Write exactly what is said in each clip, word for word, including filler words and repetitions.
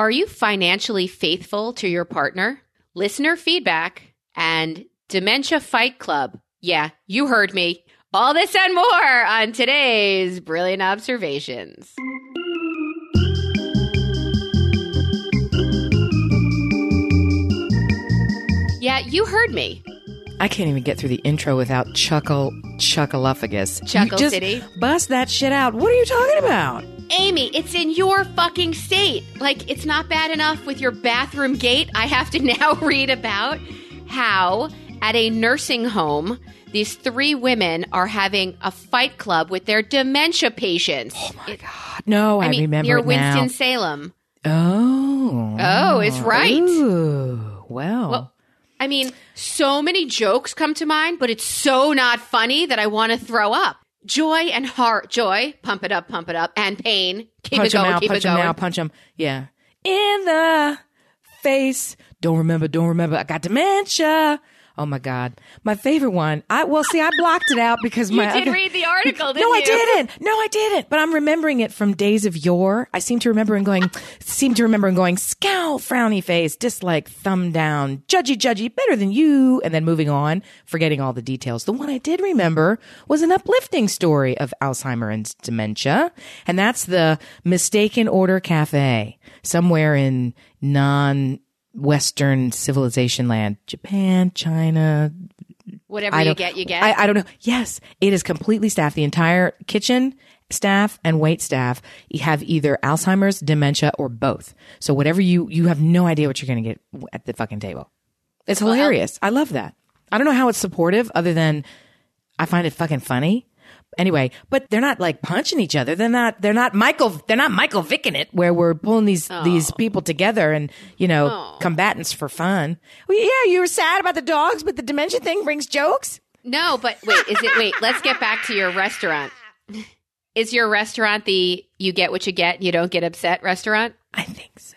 Are you financially faithful to your partner? Listener feedback and Dementia Fight Club. Yeah, you heard me. All this and more on today's Brilliant Observations. Yeah, you heard me. I can't even get through the intro without chuckle, chuckalophagus. Chuckle just City. Bust that shit out. What are you talking about? Amy, it's in your fucking state. Like, it's not bad enough with your bathroom gate. I have to now read about how at a nursing home, these three women are having a fight club with their dementia patients. Oh, my it, God. No, I, I mean, remember near it now. Winston-Salem. Oh. Oh, it's right. Ooh, well. well I mean, so many jokes come to mind, but it's so not funny that I want to throw up. Joy and heart, joy, pump it up, pump it up, and pain, keep punch it going, out, keep punch it going. Punch him out, punch him, yeah. In the face, don't remember, don't remember, I got dementia. Oh, my God. My favorite one, I well, see, I blocked it out because my... You did other, read the article, didn't no, you? No, I didn't. No, I didn't. But I'm remembering it from days of yore. I seem to remember him going, seem to remember him going, scowl, frowny face, dislike, thumb down, judgy, judgy, better than you, and then moving on, forgetting all the details. The one I did remember was an uplifting story of Alzheimer's and dementia, and that's the Mistaken Order Cafe, somewhere in non... Western civilization land, Japan, China, whatever you get, you get. I, I don't know. Yes, it is completely staffed. The entire kitchen staff and wait staff have either Alzheimer's, dementia, or both. So whatever you, you have no idea what you're going to get at the fucking table. It's hilarious. Well, I love that. I don't know how it's supportive other than I find it fucking funny. Anyway, but they're not like punching each other. They're not, they're not Michael, they're not Michael Vicking it where we're pulling these, oh. these people together and, you know, oh. combatants for fun. Well, yeah, you were sad about the dogs, but the dementia thing brings jokes. No, but wait, is it, wait, let's get back to your restaurant. Is your restaurant the you get what you get, you don't get upset restaurant? I think so.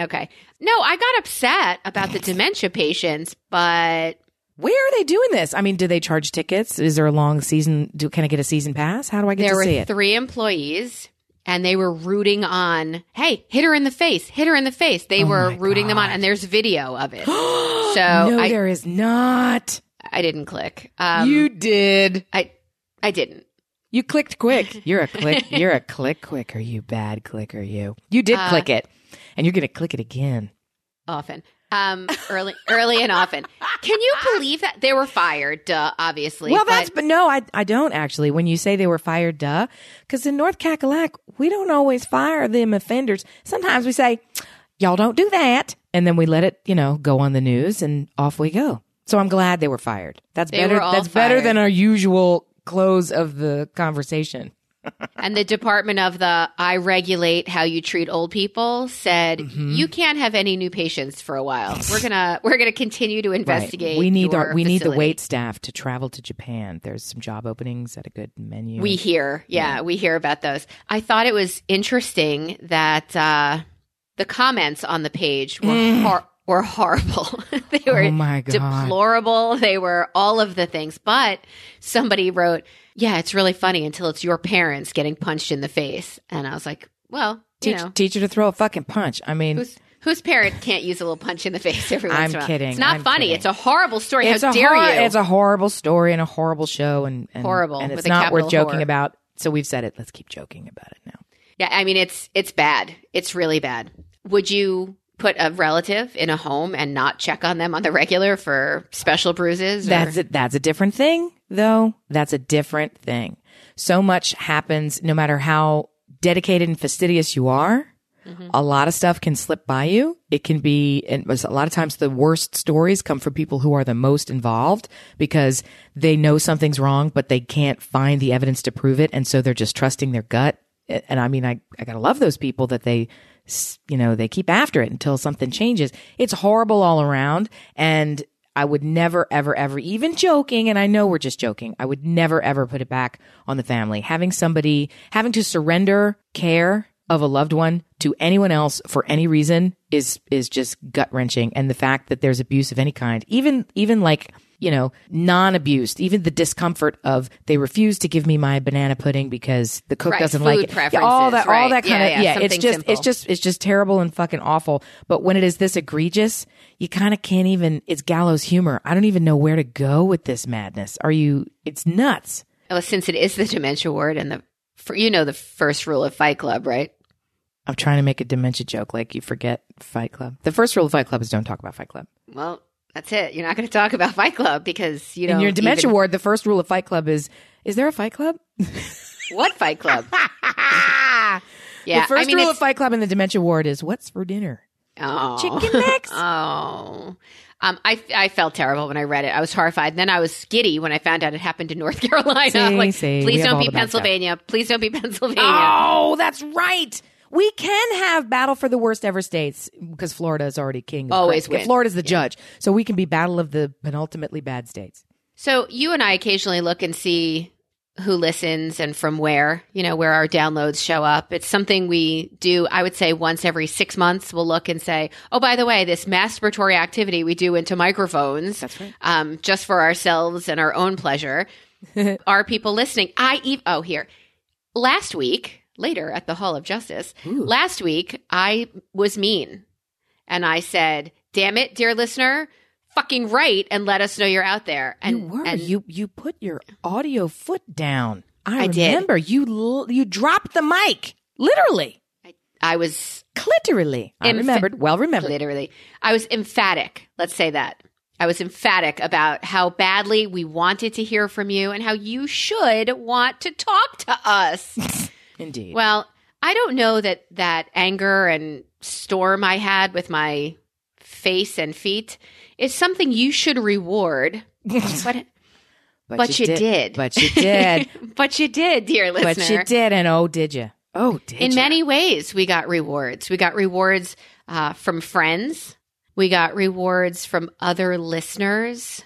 Okay. No, I got upset about the dementia patients, but... Where are they doing this? I mean, do they charge tickets? Is there a long season? Do, can I get a season pass? How do I get there to see it? There were three employees, and they were rooting on, hey, hit her in the face, hit her in the face. They oh were rooting God. them on, and there's video of it. So No, I, there is not. I didn't click. Um, you did. I I didn't. You clicked quick. You're a click. You're a click quicker, you bad clicker, you. You did uh, click it, and you're going to click it again. Often. Um, early, early and often. Can you believe that they were fired? Duh, obviously. Well, but- that's but no, I I don't actually. When you say they were fired, duh, because in North Cackalack, we don't always fire them offenders. Sometimes we say, "Y'all don't do that," and then we let it, you know, go on the news, and off we go. So I'm glad they were fired. That's they better. That's fired. Better than our usual close of the conversation. And the department of the I regulate how you treat old people said mm-hmm. you can't have any new patients for a while. We're gonna we're gonna continue to investigate. Right. We need your our we facility. Need the wait staff to travel to Japan. There's some job openings at a good menu. We hear, yeah, yeah. we hear about those. I thought it was interesting that uh, the comments on the page were mm. hor- were horrible. They were oh my God. deplorable. They were all of the things. But somebody wrote, yeah, it's really funny until it's your parents getting punched in the face. And I was like, well, you teach, know. Teach her to throw a fucking punch. I mean. Who's, whose parent can't use a little punch in the face every once I'm in a while? I'm kidding. It's not I'm funny. Kidding. It's a horrible story. It's How dare hor- you? It's a horrible story and a horrible show. and, and Horrible. And it's with not worth joking horror. about. So we've said it. Let's keep joking about it now. Yeah, I mean, it's it's bad. It's really bad. Would you put a relative in a home and not check on them on the regular for special bruises? Or? That's a, That's a different thing. Though, that's a different thing. So much happens no matter how dedicated and fastidious you are. Mm-hmm. A lot of stuff can slip by you. It can be, and a lot of times the worst stories come from people who are the most involved because they know something's wrong, but they can't find the evidence to prove it. And so they're just trusting their gut. And I mean, I, I gotta love those people that they, you know, they keep after it until something changes. It's horrible all around. And I would never, ever, ever, even joking, and I know we're just joking, I would never, ever put it back on the family. Having somebody, having to surrender care of a loved one to anyone else for any reason is is just gut-wrenching. And the fact that there's abuse of any kind, even even like you know, non-abused, even the discomfort of they refuse to give me my banana pudding because the cook right. doesn't Food like it. Yeah, all that, right. all that kind yeah, of, yeah, yeah it's just, simple. it's just, it's just terrible and fucking awful. But when it is this egregious, you kind of can't even, it's gallows humor. I don't even know where to go with this madness. Are you, it's nuts. Well, since it is the dementia ward and the, for, you know, the first rule of Fight Club, right? I'm trying to make a dementia joke like you forget Fight Club. The first rule of Fight Club is don't talk about Fight Club. Well, that's it. You're not going to talk about Fight Club because you don't. In your dementia even... ward, the first rule of Fight Club is, is there a Fight Club? What Fight Club? Yeah, the first I mean, rule it's... of Fight Club in the dementia ward is what's for dinner? Oh. Chicken necks? Oh. Um, I, I felt terrible when I read it. I was horrified. And then I was giddy when I found out it happened in North Carolina. See, like, see. Please don't be Pennsylvania. Please don't be Pennsylvania. Oh, that's right. We can have battle for the worst ever states because Florida is already king. Always win. Florida's the yeah. judge. So we can be battle of the penultimately bad states. So you and I occasionally look and see who listens and from where, you know, where our downloads show up. It's something we do, I would say, once every six months. We'll look and say, oh, by the way, this masturbatory activity we do into microphones, that's right. um, just for ourselves and our own pleasure. Are people listening? I e- Oh, here. Last week, later at the Hall of Justice, Ooh. last week, I was mean. And I said, damn it, dear listener, fucking right, and let us know you're out there. And you were. And you, you put your audio foot down. I, I remember did. you you dropped the mic. Literally. I, I was literally. I emph- remembered. Well remembered. Literally. I was emphatic. Let's say that. I was emphatic about how badly we wanted to hear from you and how you should want to talk to us. Indeed. Well, I don't know that that anger and storm I had with my face and feet is something you should reward. But, but, but you, you did. did. But you did. But you did, dear listener. But you did, and oh, did you? Oh, did you? In ya. Many ways, we got rewards. We got rewards uh, from friends. We got rewards from other listeners.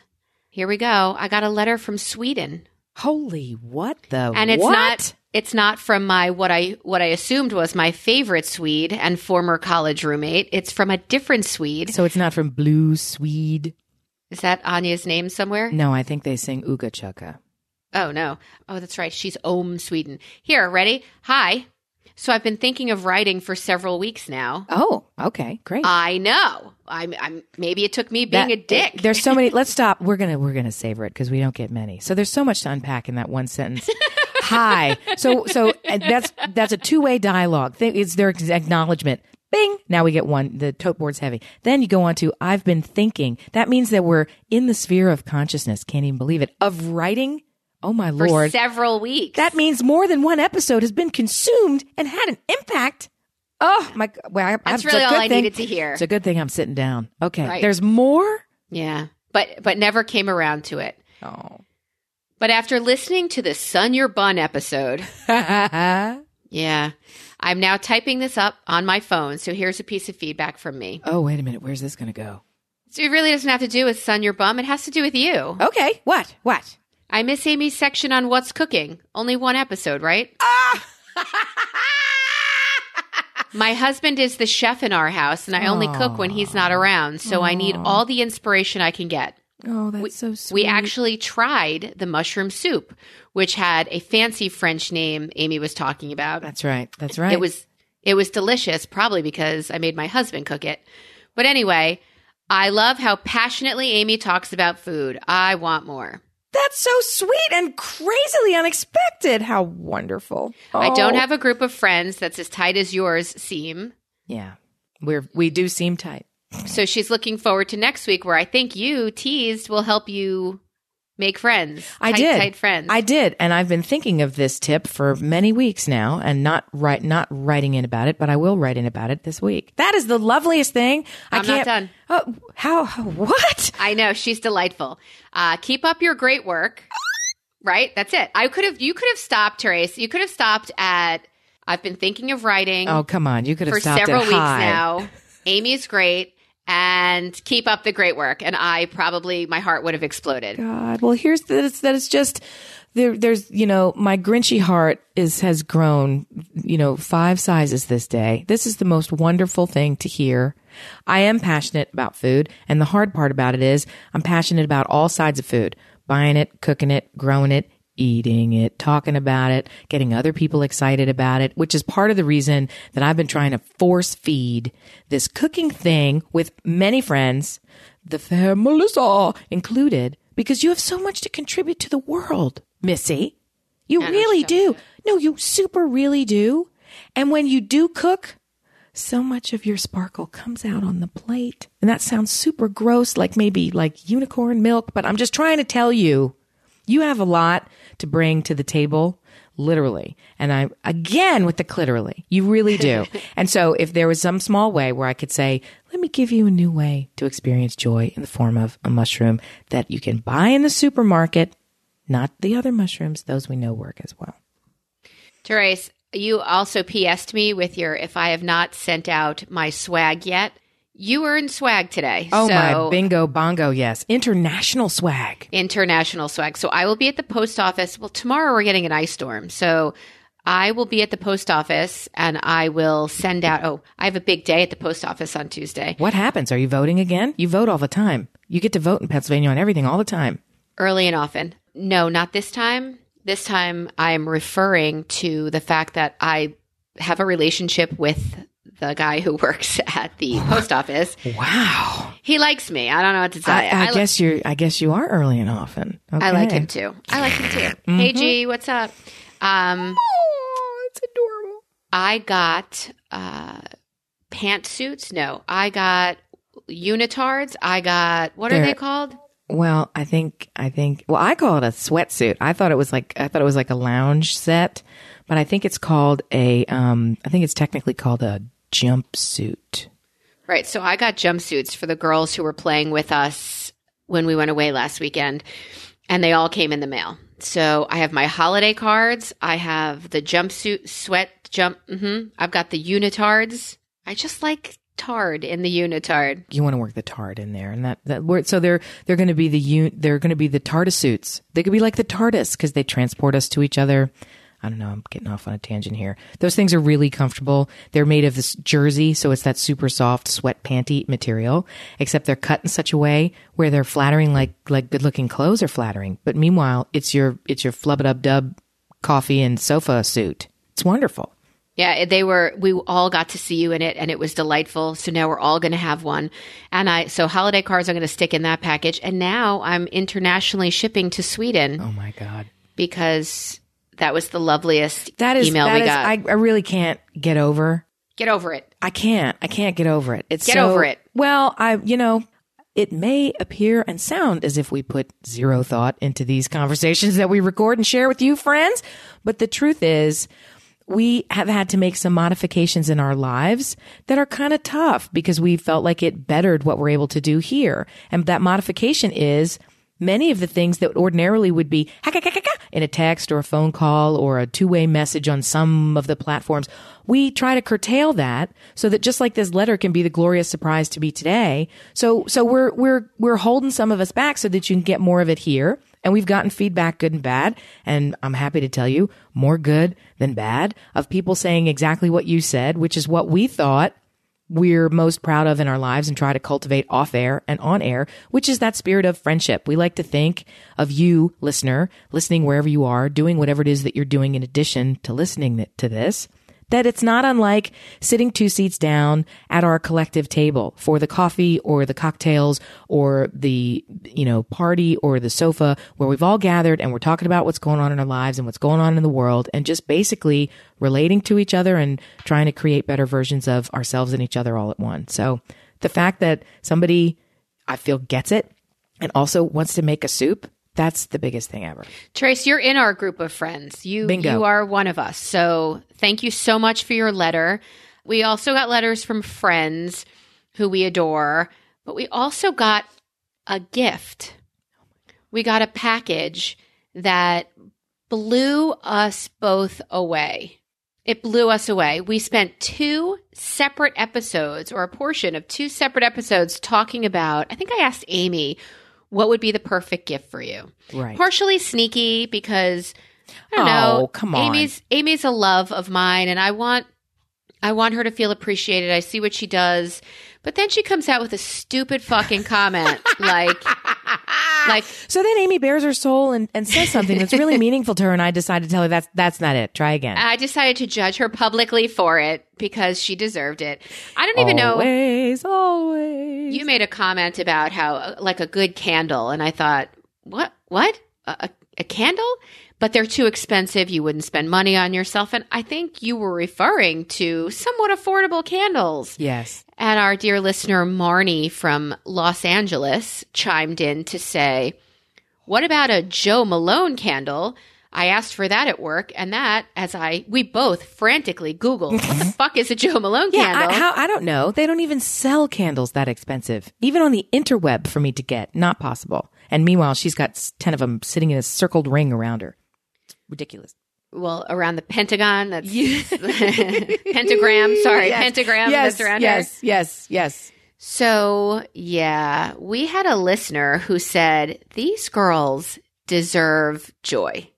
Here we go. I got a letter from Sweden. Holy what the And it's what? not... It's not from my what I what I assumed was my favorite Swede and former college roommate. It's from a different Swede. So it's not from Blue Swede. Is that Anya's name somewhere? No, I think they sing Uga Chucka. Oh, no. Oh, that's right. She's Om Sweden. Here, ready? Hi. So I've been thinking of writing for several weeks now. Oh, okay. Great. I know. I'm, I'm maybe it took me being that, a dick. It, there's so many. Let's stop. We're going to we're going to savor it because we don't get many. So there's so much to unpack in that one sentence. Hi. So so that's that's a two-way dialogue. It's their acknowledgement. Bing. Now we get one. The tote board's heavy. Then you go on to, I've been thinking. That means that we're in the sphere of consciousness. Can't even believe it. Of writing. Oh, my Lord. For several weeks. That means more than one episode has been consumed and had an impact. Oh, my God. Well, that's really all I thing. needed to hear. It's a good thing I'm sitting down. Okay. Right. There's more? Yeah. But but never came around to it. Oh. But after listening to the Sun Your Bun episode, yeah, I'm now typing this up on my phone. So here's a piece of feedback from me. Oh, wait a minute. Where's this going to go? So it really doesn't have to do with Sun Your Bum. It has to do with you. Okay. What? What? I miss Amy's section on what's cooking. Only one episode, right? Ah! My husband is the chef in our house, and I only Aww. cook when he's not around. So Aww. I need all the inspiration I can get. Oh, that's we, so sweet. We actually tried the mushroom soup, which had a fancy French name Amy was talking about. That's right. That's right. It was it was delicious, probably because I made my husband cook it. But anyway, I love how passionately Amy talks about food. I want more. That's so sweet and crazily unexpected. How wonderful. Oh. I don't have a group of friends that's as tight as yours seem. Yeah, we're we do seem tight. So she's looking forward to next week where I think you teased will help you make friends. I tight, did. Tight friends. I did. And I've been thinking of this tip for many weeks now and not write, not writing in about it, but I will write in about it this week. That is the loveliest thing. I I'm can't, not done. Oh, how? What? I know. She's delightful. Uh, keep up your great work. Right? That's it. I could have, you could have stopped, Therese. You could have stopped at, I've been thinking of writing. Oh, come on. You could have stopped at For several weeks high. now. Amy's great. And keep up the great work. And I probably, my heart would have exploded. God, well, here's that. It's, that it's just, there, there's, you know, my Grinchy heart is, has grown, you know, five sizes this day. This is the most wonderful thing to hear. I am passionate about food, and the hard part about it is I'm passionate about all sides of food, buying it, cooking it, growing it, eating it, talking about it, getting other people excited about it, which is part of the reason that I've been trying to force feed this cooking thing with many friends, the families all included, because you have so much to contribute to the world, Missy. You and really do. No, you super really do. And when you do cook, so much of your sparkle comes out on the plate. And that sounds super gross, like maybe like unicorn milk, but I'm just trying to tell you, you have a lot to bring to the table, literally. And I, again, with the clitorally, you really do. And so if there was some small way where I could say, let me give you a new way to experience joy in the form of a mushroom that you can buy in the supermarket, not the other mushrooms, those we know work as well. Therese, you also P S'd me with your, if I have not sent out my swag yet. You earned swag today. Oh, so, my bingo bongo, yes. International swag. International swag. So I will be at the post office. Well, tomorrow we're getting an ice storm. So I will be at the post office and I will send out, oh, I have a big day at the post office on Tuesday. What happens? Are you voting again? You vote all the time. You get to vote in Pennsylvania on everything all the time. Early and often. No, not this time. This time I'm referring to the fact that I have a relationship with the guy who works at the post office. Wow. He likes me. I don't know what to say. I, I, I guess li- you're, I guess you are early and often. Okay. I like him too. I like him too. Mm-hmm. Hey, G, what's up? Um, oh, it's adorable. I got uh, pantsuits. No, I got unitards. I got, what They're- are they called? Well, I think, I think, well, I call it a sweatsuit. I thought it was like, I thought it was like a lounge set, but I think it's called a, um, I think it's technically called a jumpsuit. Right. So I got jumpsuits for the girls who were playing with us when we went away last weekend, and they all came in the mail. So I have my holiday cards. I have the jumpsuit, sweat, jump. Mm-hmm. I've got the unitards. I just like tard in the unitard. You want to work the tard in there, and that that word. So they're they're going to be the u, they're going to be the Tardisuits. They could be like the TARDIS because they transport us to each other. I don't know. I'm getting off on a tangent here. Those things are really comfortable. They're made of this jersey, so it's that super soft sweat panty material. Except they're cut in such a way where they're flattering, like like good looking clothes are flattering. But meanwhile, it's your it's your flub-a-dub-dub coffee and sofa suit. It's wonderful. Yeah, they were, we all got to see you in it and it was delightful. So now we're all going to have one. And I, so holiday cards are going to stick in that package. And now I'm internationally shipping to Sweden. Oh my God. Because that was the loveliest that is, email that we is, got. I, I really can't get over. Get over it. I can't. I can't get over it. It's Get so, over it. Well, I, you know, it may appear and sound as if we put zero thought into these conversations that we record and share with you friends. But the truth is, we have had to make some modifications in our lives that are kind of tough because we felt like it bettered what we're able to do here. And that modification is many of the things that ordinarily would be in a text or a phone call or a two-way message on some of the platforms. We try to curtail that so that just like this letter can be the glorious surprise to be today. So, so we're, we're, we're holding some of us back so that you can get more of it here. And we've gotten feedback, good and bad, and I'm happy to tell you, more good than bad, of people saying exactly what you said, which is what we thought we're most proud of in our lives and try to cultivate off air and on air, which is that spirit of friendship. We like to think of you, listener, listening wherever you are, doing whatever it is that you're doing in addition to listening to this, that it's not unlike sitting two seats down at our collective table for the coffee or the cocktails or the, you know, party or the sofa where we've all gathered and we're talking about what's going on in our lives and what's going on in the world and just basically relating to each other and trying to create better versions of ourselves and each other all at once. So the fact that somebody, I feel, gets it and also wants to make a soup, that's the biggest thing ever. Therese, you're in our group of friends. You Bingo. You are one of us. So thank you so much for your letter. We also got letters from friends who we adore, but we also got a gift. We got a package that blew us both away. It blew us away. We spent two separate episodes or a portion of two separate episodes talking about, I think I asked Amy, what would be the perfect gift for you? Right. Partially sneaky because I don't oh, know. Come on. Amy's Amy's a love of mine and I want I want her to feel appreciated. I see what she does, But then she comes out with a stupid fucking comment like like so then Amy bears her soul and, and says something that's really meaningful to her, and I decided to tell her that's that's not it. Try again. I decided to judge her publicly for it because she deserved it. I don't even always, know. Always, always. You made a comment about how like a good candle, and I thought, "What? What? A, a candle?" But they're too expensive. You wouldn't spend money on yourself. And I think you were referring to somewhat affordable candles. Yes. And our dear listener, Marnie from Los Angeles, chimed in to say, what about a Joe Malone candle? I asked for that at work. And that, as I, we both frantically Googled, what the fuck is a Joe Malone yeah, candle? I, how, I don't know. They don't even sell candles that expensive. Even on the interweb for me to get. Not possible. And meanwhile, she's got ten of them sitting in a circled ring around her. Ridiculous. Well, around the Pentagon, that's yeah. pentagram. Sorry, yes. pentagram. Yes, that's around yes, her. yes, yes. So, yeah, we had a listener who said, these girls deserve joy.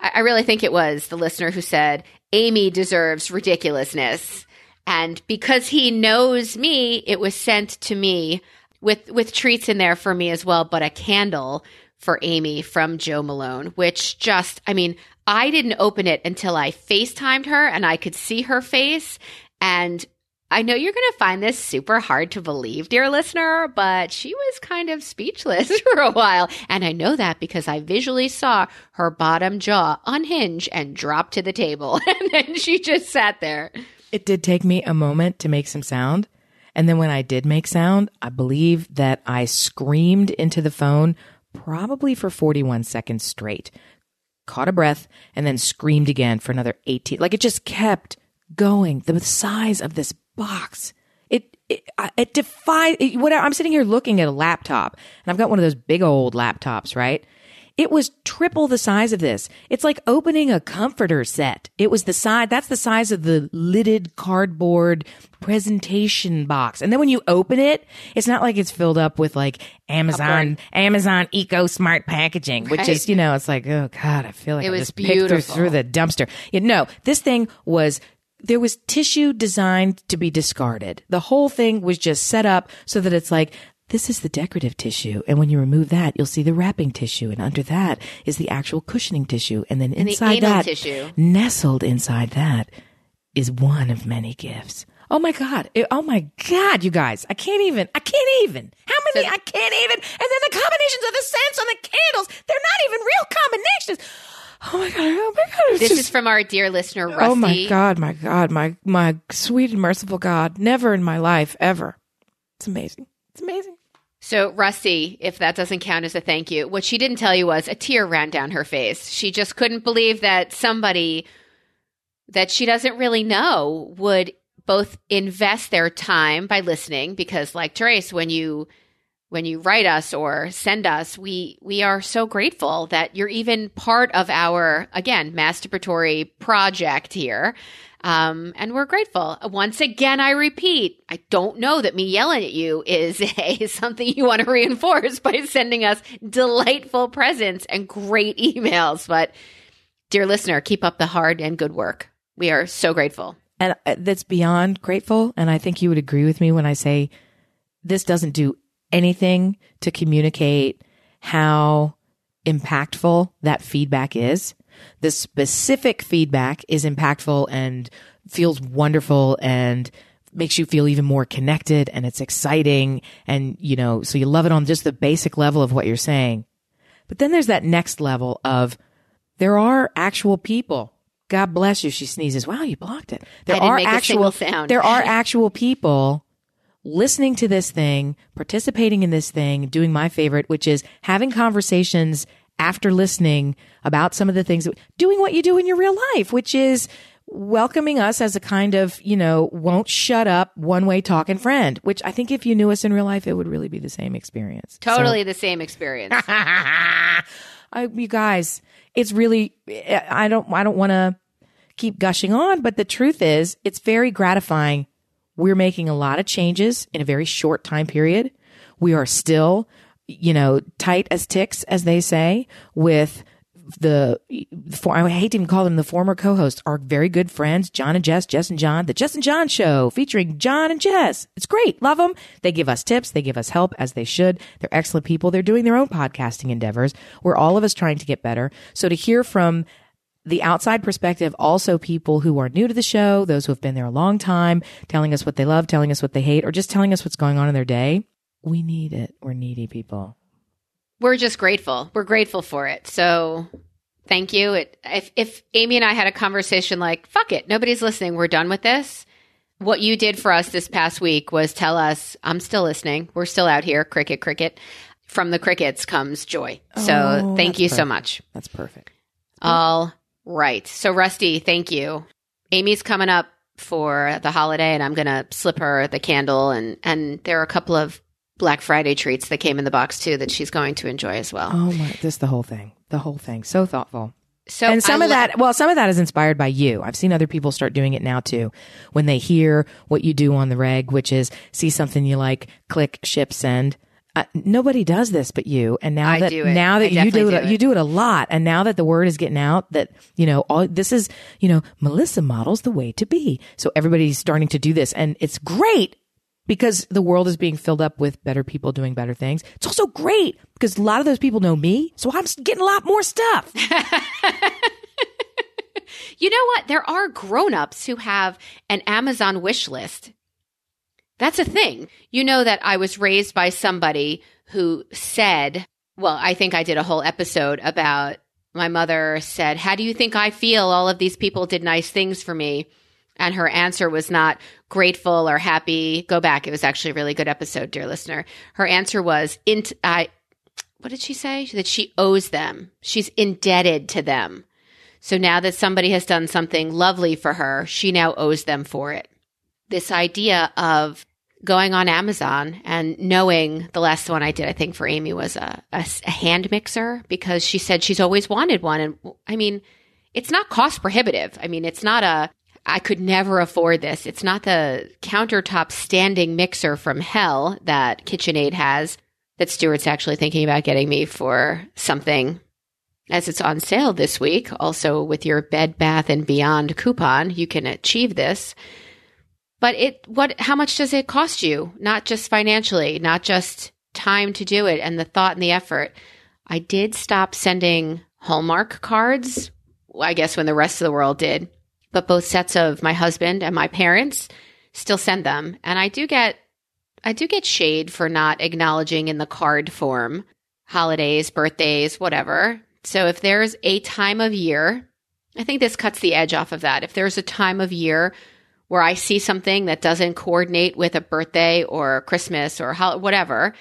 I, I really think it was the listener who said, Amy deserves ridiculousness. And because he knows me, it was sent to me with, with treats in there for me as well, but a candle for Amy from Joe Malone, which just, I mean, I didn't open it until I FaceTimed her and I could see her face. And I know you're going to find this super hard to believe, dear listener, but she was kind of speechless for a while. And I know that because I visually saw her bottom jaw unhinge and drop to the table. And then she just sat there. It did take me a moment to make some sound. And then when I did make sound, I believe that I screamed into the phone probably for forty-one seconds straight. Caught a breath, and then screamed again for another eighteen. Like, it just kept going. The size of this box, it it, it defies it, whatever. I'm sitting here looking at a laptop, and I've got one of those big old laptops, right? It was triple the size of this. It's like opening a comforter set. It was the size, that's the size of the lidded cardboard presentation box. And then when you open it, it's not like it's filled up with like Amazon, Amazon Eco Smart packaging, which right. is, you know, it's like, oh God, I feel like it was just picked through, through the dumpster. You know, this thing was, there was tissue designed to be discarded. The whole thing was just set up so that it's like, this is the decorative tissue. And when you remove that, you'll see the wrapping tissue. And under that is the actual cushioning tissue. And then and inside the that, tissue. nestled inside that, is one of many gifts. Oh, my God. It, oh, my God, you guys. I can't even. I can't even. How many? So, I can't even. And then the combinations of the scents on the candles, they're not even real combinations. Oh, my God. Oh, my God. This just, is from our dear listener, Rusty. Oh, my God, my God, my my sweet and merciful God. Never in my life, ever. It's amazing. It's amazing. So, Rusty, if that doesn't count as a thank you, what she didn't tell you was a tear ran down her face. She just couldn't believe that somebody that she doesn't really know would both invest their time by listening, because like Therese, when you when you write us or send us, we we are so grateful that you're even part of our, again, masturbatory project here. Um, and we're grateful. Once again, I repeat, I don't know that me yelling at you is a, something you want to reinforce by sending us delightful presents and great emails. But dear listener, keep up the hard and good work. We are so grateful. And that's beyond grateful. And I think you would agree with me when I say this doesn't do anything to communicate how impactful that feedback is. The specific feedback is impactful and feels wonderful and makes you feel even more connected, and it's exciting, and, you know, so you love it on just the basic level of what you're saying. But then there's that next level of there are actual people. God bless you. She sneezes. Wow, you blocked it. There I didn't are make actual a single sound. There are actual people listening to this thing, participating in this thing, doing my favorite, which is having conversations after listening about some of the things, doing what you do in your real life, which is welcoming us as a kind of, you know, won't shut up, one way talking friend, which I think if you knew us in real life, it would really be the same experience. Totally so. the same experience. I, you guys, it's really, I don't, I don't want to keep gushing on, but the truth is it's very gratifying. We're making a lot of changes in a very short time period. We are still, you know, tight as ticks, as they say, with the, for, I hate to even call them the former co-hosts, our very good friends, John and Jess, Jess and John, the Jess and John Show featuring John and Jess. It's great. Love them. They give us tips. They give us help, as they should. They're excellent people. They're doing their own podcasting endeavors. We're all of us trying to get better. So to hear from the outside perspective, also people who are new to the show, those who have been there a long time, telling us what they love, telling us what they hate, or just telling us what's going on in their day. We need it. We're needy people. We're just grateful. We're grateful for it. So thank you. It, if, if Amy and I had a conversation like, fuck it, nobody's listening, we're done with this. What you did for us this past week was tell us, I'm still listening. We're still out here. Cricket, cricket. From the crickets comes joy. So oh, thank you perfect. so much. That's perfect. All right. So Rusty, thank you. Amy's coming up for the holiday, and I'm going to slip her the candle. And, and there are a couple of Black Friday treats that came in the box too that she's going to enjoy as well. Oh my, this the whole thing. The whole thing. So thoughtful. So and some I of lo- that, well, some of that is inspired by you. I've seen other people start doing it now too. When they hear what you do on the reg, which is see something you like, click, ship, send. Uh, nobody does this but you. And now I that now that you do, do it, it, you do it a lot. And now that the word is getting out that, you know, all this is, you know, Melissa models the way to be. So everybody's starting to do this, and it's great, because the world is being filled up with better people doing better things. It's also great because a lot of those people know me, so I'm getting a lot more stuff. You know what? There are grown-ups who have an Amazon wish list. That's a thing. You know that I was raised by somebody who said, well, I think I did a whole episode about my mother said, how do you think I feel? All of these people did nice things for me. And her answer was not grateful or happy. Go back. It was actually a really good episode, dear listener. Her answer was, int- I, what did she say? That she owes them. She's indebted to them. So now that somebody has done something lovely for her, she now owes them for it. This idea of going on Amazon and knowing, the last one I did, I think for Amy, was a, a, a hand mixer, because she said she's always wanted one. And I mean, it's not cost prohibitive. I mean, it's not a, I could never afford this. It's not the countertop standing mixer from hell that KitchenAid has, that Stuart's actually thinking about getting me for something, as it's on sale this week. Also, with your Bed Bath and Beyond coupon, you can achieve this. But it, what, how much does it cost you? Not just financially, not just time to do it and the thought and the effort. I did stop sending Hallmark cards, I guess, when the rest of the world did. But both sets of my husband and my parents still send them. And I do get I do get shade for not acknowledging in the card form holidays, birthdays, whatever. So if there's a time of year, I think this cuts the edge off of that. If there's a time of year where I see something that doesn't coordinate with a birthday or Christmas or ho- whatever,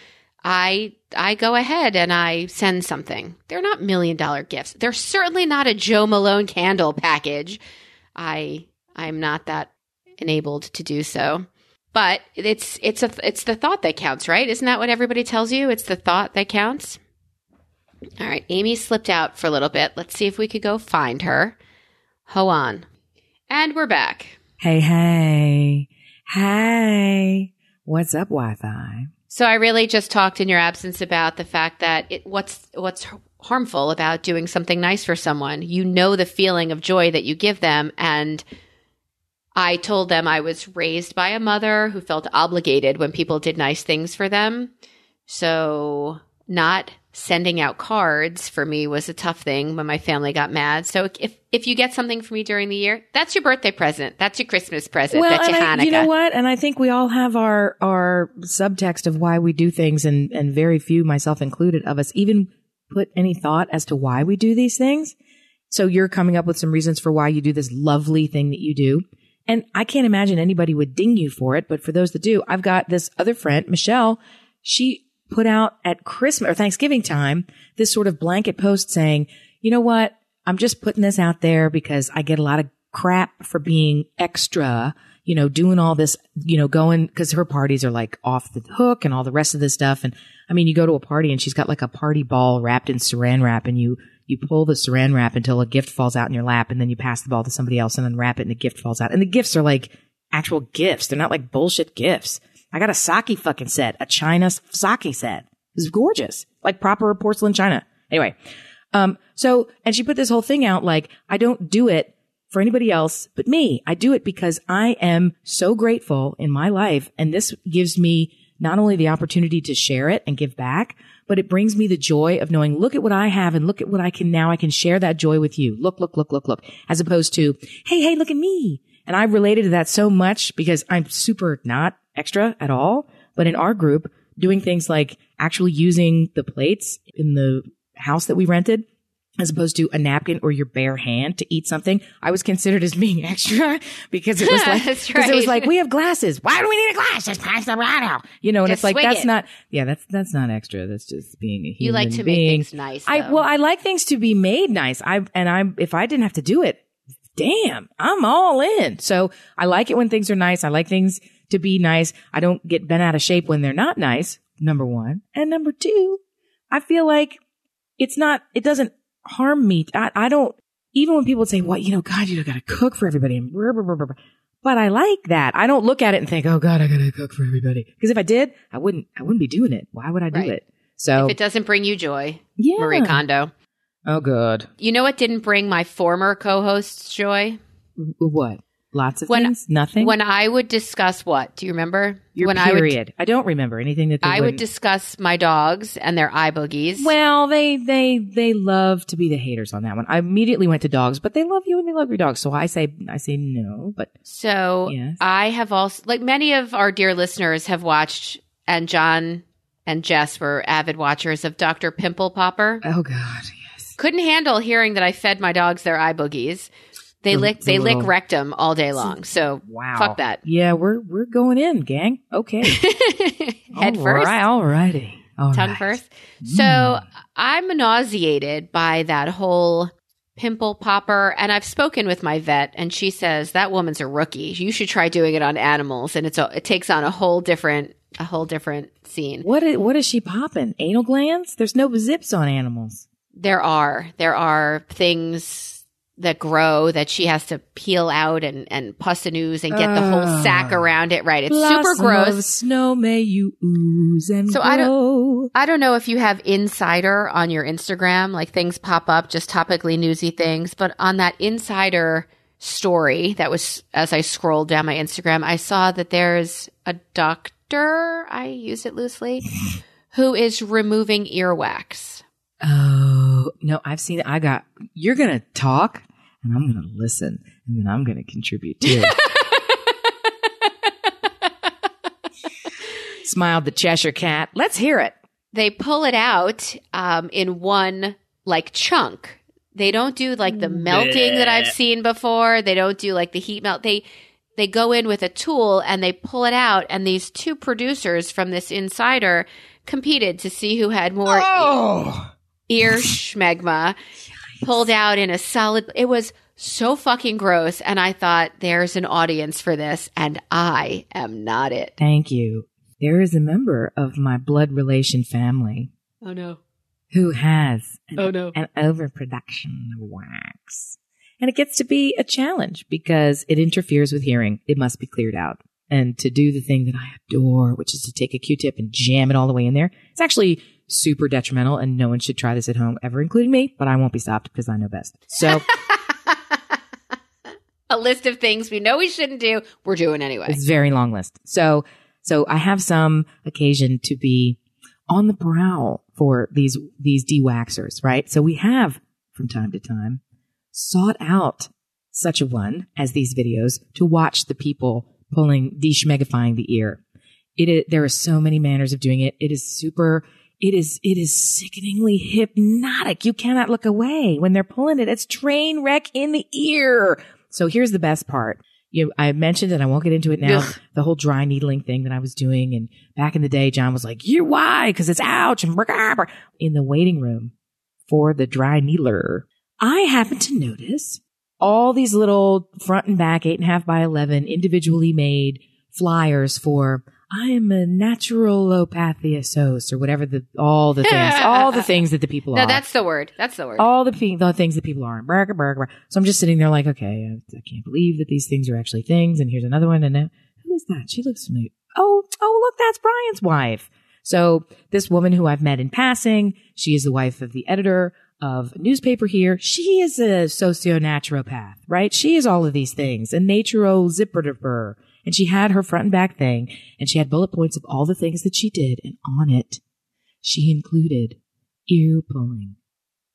I I go ahead and I send something. They're not million-dollar gifts. They're certainly not a Joe Malone candle package. I I'm not that enabled to do so, but it's it's a it's the thought that counts, right? Isn't that what everybody tells you? It's the thought that counts. All right, Amy slipped out for a little bit. Let's see if we could go find her. Hold on, and we're back. Hey, hey, hey! What's up, Wi-Fi? So I really just talked in your absence about the fact that it, what's what's. harmful about doing something nice for someone. You know the feeling of joy that you give them. And I told them I was raised by a mother who felt obligated when people did nice things for them. So not sending out cards for me was a tough thing when my family got mad. So if if you get something for me during the year, that's your birthday present. That's your Christmas present. Well, that's your Hanukkah. I, you know what? And I think we all have our our subtext of why we do things, and and very few, myself included, of us even put any thought as to why we do these things. So you're coming up with some reasons for why you do this lovely thing that you do. And I can't imagine anybody would ding you for it. But for those that do, I've got this other friend, Michelle. She put out at Christmas or Thanksgiving time, this sort of blanket post saying, you know what? I'm just putting this out there because I get a lot of crap for being extra, you know, doing all this, you know, going, because her parties are like off the hook and all the rest of this stuff. And I mean, you go to a party and she's got like a party ball wrapped in saran wrap, and you, you pull the saran wrap until a gift falls out in your lap, and then you pass the ball to somebody else and unwrap it and the gift falls out. And the gifts are like actual gifts. They're not like bullshit gifts. I got a sake fucking set, a China sake set. It's gorgeous. Like proper porcelain china. Anyway, Um, so, and she put this whole thing out like, I don't do it for anybody else but me. I do it because I am so grateful in my life. And this gives me not only the opportunity to share it and give back, but it brings me the joy of knowing, look at what I have and look at what I can now. I can share that joy with you. Look, look, look, look, look, as opposed to, hey, hey, look at me. And I related to that so much because I'm super not extra at all. But in our group, doing things like actually using the plates in the house that we rented, as opposed to a napkin or your bare hand to eat something, I was considered as being extra because it was like, because right. it was like, we have glasses. Why do we need a glass? Just pass the bottle. You know, and just it's like, that's it. not, yeah, that's, that's not extra. That's just being a human being. You like to being. make things nice. Though. I, well, I like things to be made nice. I, and I'm, if I didn't have to do it, damn, I'm all in. So I like it when things are nice. I like things to be nice. I don't get bent out of shape when they're not nice. Number one. And number two, I feel like it's not, it doesn't harm me. I, I don't, even when people say, well, you know, God, you got to cook for everybody. And blah, blah, blah, blah, blah. But I like that. I don't look at it and think, oh God, I got to cook for everybody. Because if I did, I wouldn't, I wouldn't be doing it. Why would I do right. it? So if it doesn't bring you joy, yeah. Marie Kondo. Oh God. You know what didn't bring my former co-hosts joy? What? Lots of when, things? Nothing? When I would discuss what? Do you remember? Your when period. I, would, I don't remember anything that they I wouldn't. would discuss my dogs and their eye boogies. Well, they, they, they love to be the haters on that one. I immediately went to dogs, but they love you and they love your dogs. So I say I say no, but... So yes. I have also... Like many of our dear listeners have watched, and John and Jess were avid watchers of Doctor Pimple Popper. Oh God, yes. Couldn't handle hearing that I fed my dogs their eye boogies. They the, lick, the they little, lick rectum all day long. So wow. Fuck that. Yeah, we're we're going in, gang. Okay, head all first. Right, all righty, all tongue right. first. So mm. I'm nauseated by that whole pimple popper, and I've spoken with my vet, and she says that woman's a rookie. You should try doing it on animals, and it's a, it takes on a whole different a whole different scene. What is, what is she popping? Anal glands? There's no zips on animals. There are there are things that grow that she has to peel out and, and pussinuuse and get uh, the whole sack around it. Right. It's super gross. Of snow may you ooze and so grow. I don't, I don't know if you have Insider on your Instagram, like things pop up, just topically newsy things. But on that Insider story that was, as I scrolled down my Instagram, I saw that there's a doctor, I use it loosely, who is removing earwax. Oh, no, I've seen it. I got, you're going to talk and I'm going to listen and then I'm going to contribute too. Smiled the Cheshire Cat. Let's hear it. They pull it out um, in one like chunk. They don't do like the melting that I've seen before. They don't do like the heat melt. They they go in with a tool and they pull it out. And these two producers from this Insider competed to see who had more. Oh. Ear schmegma pulled out in a solid. It was so fucking gross. And I thought, there's an audience for this. And I am not it. Thank you. There is a member of my blood relation family. Oh, no. Who has an, oh, no. an overproduction of wax. And it gets to be a challenge because it interferes with hearing. It must be cleared out. And to do the thing that I adore, which is to take a Q-tip and jam it all the way in there. It's actually super detrimental, and no one should try this at home ever, including me, but I won't be stopped because I know best. So a list of things we know we shouldn't do, we're doing anyway. It's a very long list. So so I have some occasion to be on the prowl for these these dewaxers, right? So we have, from time to time, sought out such a one as these videos to watch the people pulling, de-schmegifying the ear. It is, there are so many manners of doing it. It is super... It is, it is sickeningly hypnotic. You cannot look away when they're pulling it. It's train wreck in the ear. So here's the best part. You, I mentioned, and I won't get into it now, Ugh. the whole dry needling thing that I was doing. And back in the day, John was like, you why? Cause it's ouch. And in the waiting room for the dry needler, I happened to notice all these little front and back eight and a half by eleven individually made flyers for, I am a naturalopathiasos, or whatever the all the things, all the things that the people no, are. No, that's the word. That's the word. All the, pe- the things that people are. So I'm just sitting there like, okay, I, I can't believe that these things are actually things. And here's another one. And now, who is that? She looks familiar. Oh, oh, look, that's Brian's wife. So this woman who I've met in passing, she is the wife of the editor of newspaper here. She is a socio-naturopath, right? She is all of these things, a naturo-zipper-dipper. And she had her front and back thing, and she had bullet points of all the things that she did, and on it, she included ear pulling.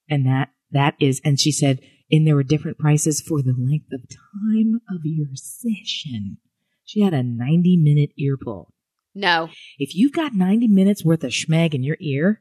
And that, that is, and she said, and there were different prices for the length of time of your session. She had a ninety-minute ear pull. No. If you've got ninety minutes worth of schmeg in your ear,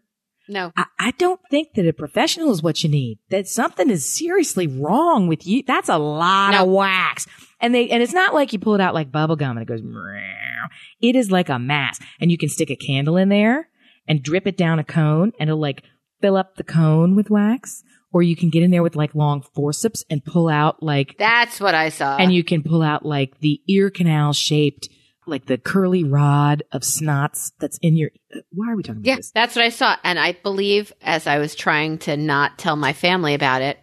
no, I, I don't think that a professional is what you need. That something is seriously wrong with you. That's a lot no. of wax. And they, and it's not like you pull it out like bubble gum and it goes, meow. It is like a mask. And you can stick a candle in there and drip it down a cone and it'll like fill up the cone with wax. Or you can get in there with like long forceps and pull out like... That's what I saw. And you can pull out like the ear canal shaped, like the curly rod of snots that's in your... Why are we talking about yeah, this? Yeah, that's what I saw. And I believe as I was trying to not tell my family about it,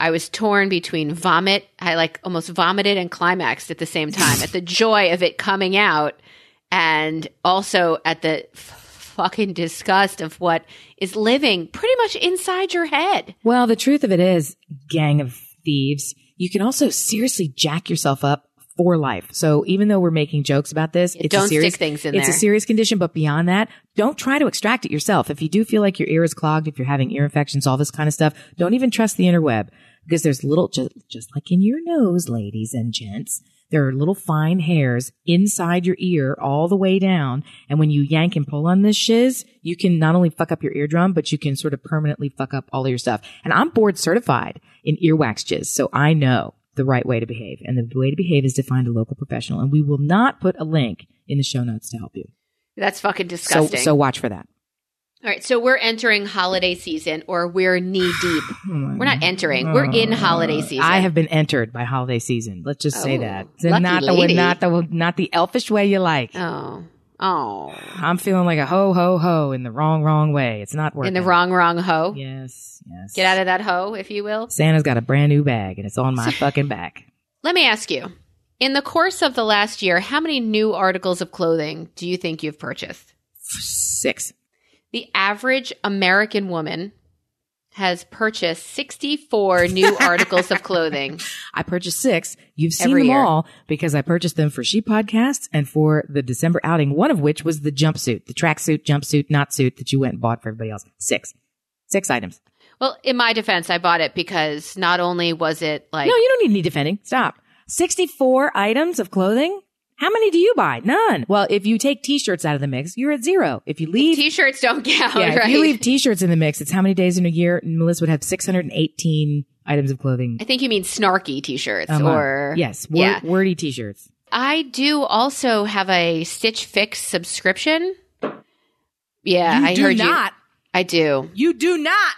I was torn between vomit. I like almost vomited and climaxed at the same time at the joy of it coming out and also at the... fucking disgust of what is living pretty much inside your head. Well, the truth of it is, gang of thieves, you can also seriously jack yourself up for life. So even though we're making jokes about this, yeah, it's don't a serious, stick things in it's there. a serious condition. But beyond that, don't try to extract it yourself. If you do feel like your ear is clogged, if you're having ear infections, all this kind of stuff, don't even trust the interweb because there's little, just, just like in your nose, ladies and gents. There are little fine hairs inside your ear all the way down. And when you yank and pull on this shiz, you can not only fuck up your eardrum, but you can sort of permanently fuck up all of your stuff. And I'm board certified in earwax jizz, so I know the right way to behave. And the way to behave is to find a local professional. And we will not put a link in the show notes to help you. That's fucking disgusting. So, so watch for that. All right, so we're entering holiday season, or we're knee deep. We're not entering; we're in holiday season. I have been entered by holiday season. Let's just oh, say that. Not the way, not the not the elfish way you like. Oh, oh! I'm feeling like a ho ho ho in the wrong wrong way. It's not working. In the wrong wrong ho. Yes, yes. Get out of that ho, if you will. Santa's got a brand new bag, and it's on my fucking back. Let me ask you: in the course of the last year, how many new articles of clothing do you think you've purchased? Six. The average American woman has purchased sixty-four new articles of clothing. I purchased six. You've seen them year. all because I purchased them for She Podcasts and for the December outing, one of which was the jumpsuit, the tracksuit, jumpsuit, not suit that you went and bought for everybody else. Six. Six items. Well, in my defense, I bought it because not only was it like... No, you don't need any defending. Stop. sixty-four items of clothing? How many do you buy? None. Well, if you take T-shirts out of the mix, you're at zero. If you leave... T-shirts don't count, yeah, right? If you leave T-shirts in the mix, it's how many days in a year? And Melissa would have six hundred eighteen items of clothing. I think you mean snarky T-shirts um, or... Yes, wor- yeah. wordy T-shirts. I do also have a Stitch Fix subscription. Yeah, you I do heard not. You, I do. You do not.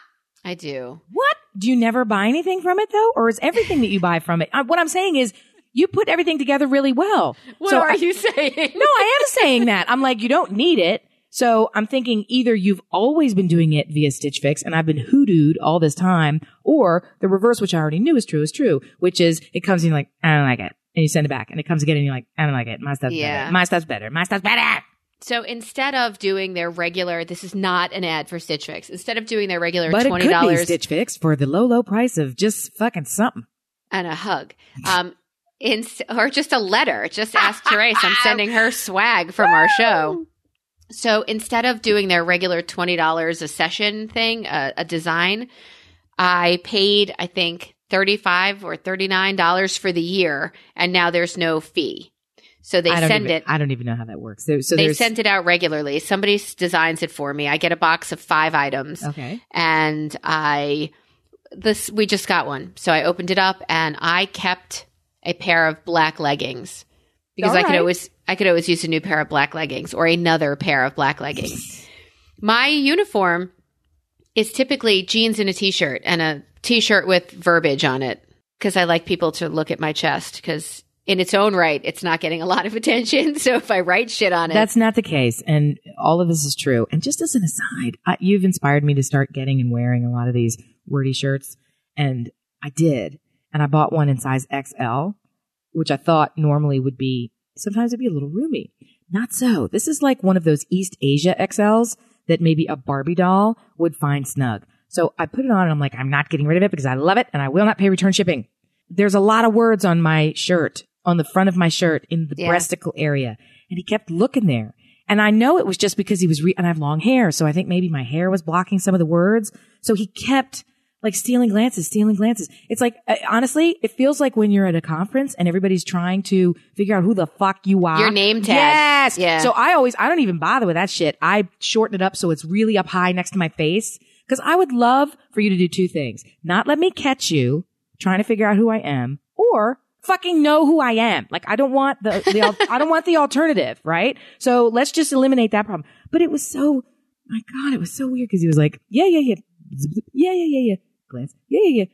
I do. What? Do you never buy anything from it, though? Or is everything that you buy from it... Uh, what I'm saying is... You put everything together really well. What so are I, you saying? No, I am saying that. I'm like, you don't need it. So I'm thinking either you've always been doing it via Stitch Fix and I've been hoodooed all this time, or the reverse, which I already knew is true, is true, which is it comes and you're like, I don't like it. And you send it back. And it comes again and you're like, I don't like it. My stuff's yeah. better. My stuff's better. My stuff's better. So instead of doing their regular, this is not an ad for Stitch Fix. Instead of doing their regular but twenty dollars. But it could be Stitch Fix for the low, low price of just fucking something. And a hug. Um. In, or just a letter. Just ask Therese. I'm sending her swag from our show. So instead of doing their regular twenty dollars a session thing, uh, a design, I paid, I think, thirty-five or thirty-nine dollars for the year, and now there's no fee. So they send even, it. I don't even know how that works. So, so they send it out regularly. Somebody designs it for me. I get a box of five items. Okay. And I this we just got one. So I opened it up, and I kept – a pair of black leggings because right. I could always I could always use a new pair of black leggings or another pair of black leggings. My uniform is typically jeans and a t-shirt and a t-shirt with verbiage on it because I like people to look at my chest because in its own right, it's not getting a lot of attention. So if I write shit on it. That's not the case. And all of this is true. And just as an aside, I, you've inspired me to start getting and wearing a lot of these wordy shirts. And I did. And I bought one in size X L, which I thought normally would be, sometimes it'd be a little roomy. Not so. This is like one of those East Asia X Ls that maybe a Barbie doll would find snug. So I put it on and I'm like, I'm not getting rid of it because I love it and I will not pay return shipping. There's a lot of words on my shirt, on the front of my shirt in the yeah. breasticle area. And he kept looking there. And I know it was just because he was, re- and I have long hair. So I think maybe my hair was blocking some of the words. So he kept like stealing glances, stealing glances. It's like, uh, honestly, it feels like when you're at a conference and everybody's trying to figure out who the fuck you are. Your name tag. Yes. Yeah. So I always, I don't even bother with that shit. I shorten it up so it's really up high next to my face. Because I would love for you to do two things. Not let me catch you trying to figure out who I am, or fucking know who I am. Like, I don't want the, the al- I don't want the alternative, right? So let's just eliminate that problem. But it was so, my God, it was so weird because he was like, yeah, yeah, yeah, yeah, yeah, yeah, yeah, glance, yeah, yeah, yeah,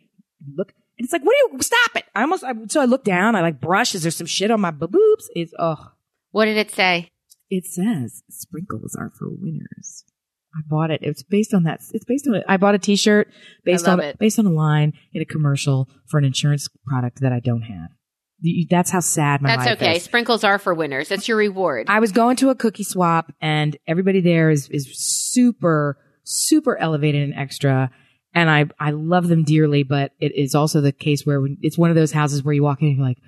look. And it's like, what do you, stop it. I almost, I, so I look down, I like brush, is there some shit on my boobs? It's, oh. What did it say? It says, sprinkles are for winners. I bought it. It's based on that. It's based on it. I bought a t-shirt based on it. based on a line in a commercial for an insurance product that I don't have. That's how sad my life is. That's okay. Sprinkles are for winners. That's your reward. I was going to a cookie swap and everybody there is, is super, super elevated and extra. And I, I love them dearly, but it is also the case where when, it's one of those houses where you walk in and you're like,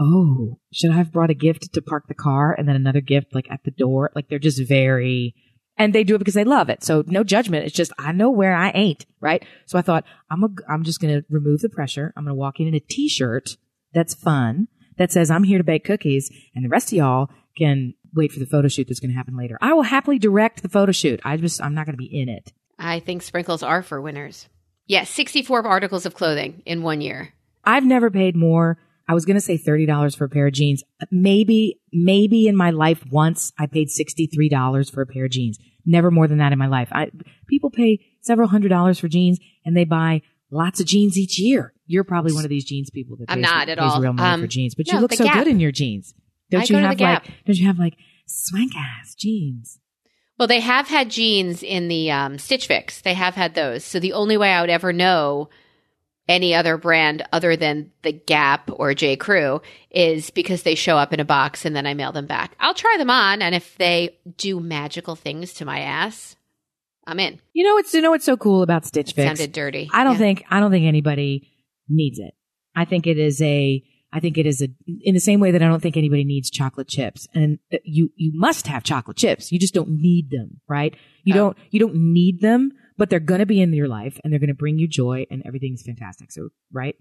oh, should I have brought a gift to park the car and then another gift like at the door? Like they're just very... And they do it because they love it. So no judgment. It's just, I know where I ain't, right? So I thought, I'm a, I'm just going to remove the pressure. I'm going to walk in in a t-shirt that's fun, that says, I'm here to bake cookies, and the rest of y'all can wait for the photo shoot that's going to happen later. I will happily direct the photo shoot. I just, I'm not going to be in it. I think sprinkles are for winners. Yes, yeah, sixty-four articles of clothing in one year. I've never paid more. I was going to say thirty dollars for a pair of jeans. Maybe, maybe in my life once I paid sixty-three dollars for a pair of jeans. Never more than that in my life. I, people pay several hundred dollars for jeans and they buy lots of jeans each year. You're probably one of these jeans people that I'm pays, not at pays all. real money um, for jeans, but no, you look so Gap. good in your jeans. Don't I you have like, don't you have like swank ass jeans? Well, they have had jeans in the um, Stitch Fix. They have had those. So the only way I would ever know any other brand other than the Gap or J. Crew is because they show up in a box and then I mail them back. I'll try them on, and if they do magical things to my ass, I'm in. You know what's you know what's so cool about Stitch Fix? It sounded dirty. I don't yeah. think I don't think anybody needs it. I think it is a I think it is a in the same way that I don't think anybody needs chocolate chips. And you you must have chocolate chips. You just don't need them, right? You oh. don't you don't need them. But they're going to be in your life and they're going to bring you joy and everything's fantastic. So, right?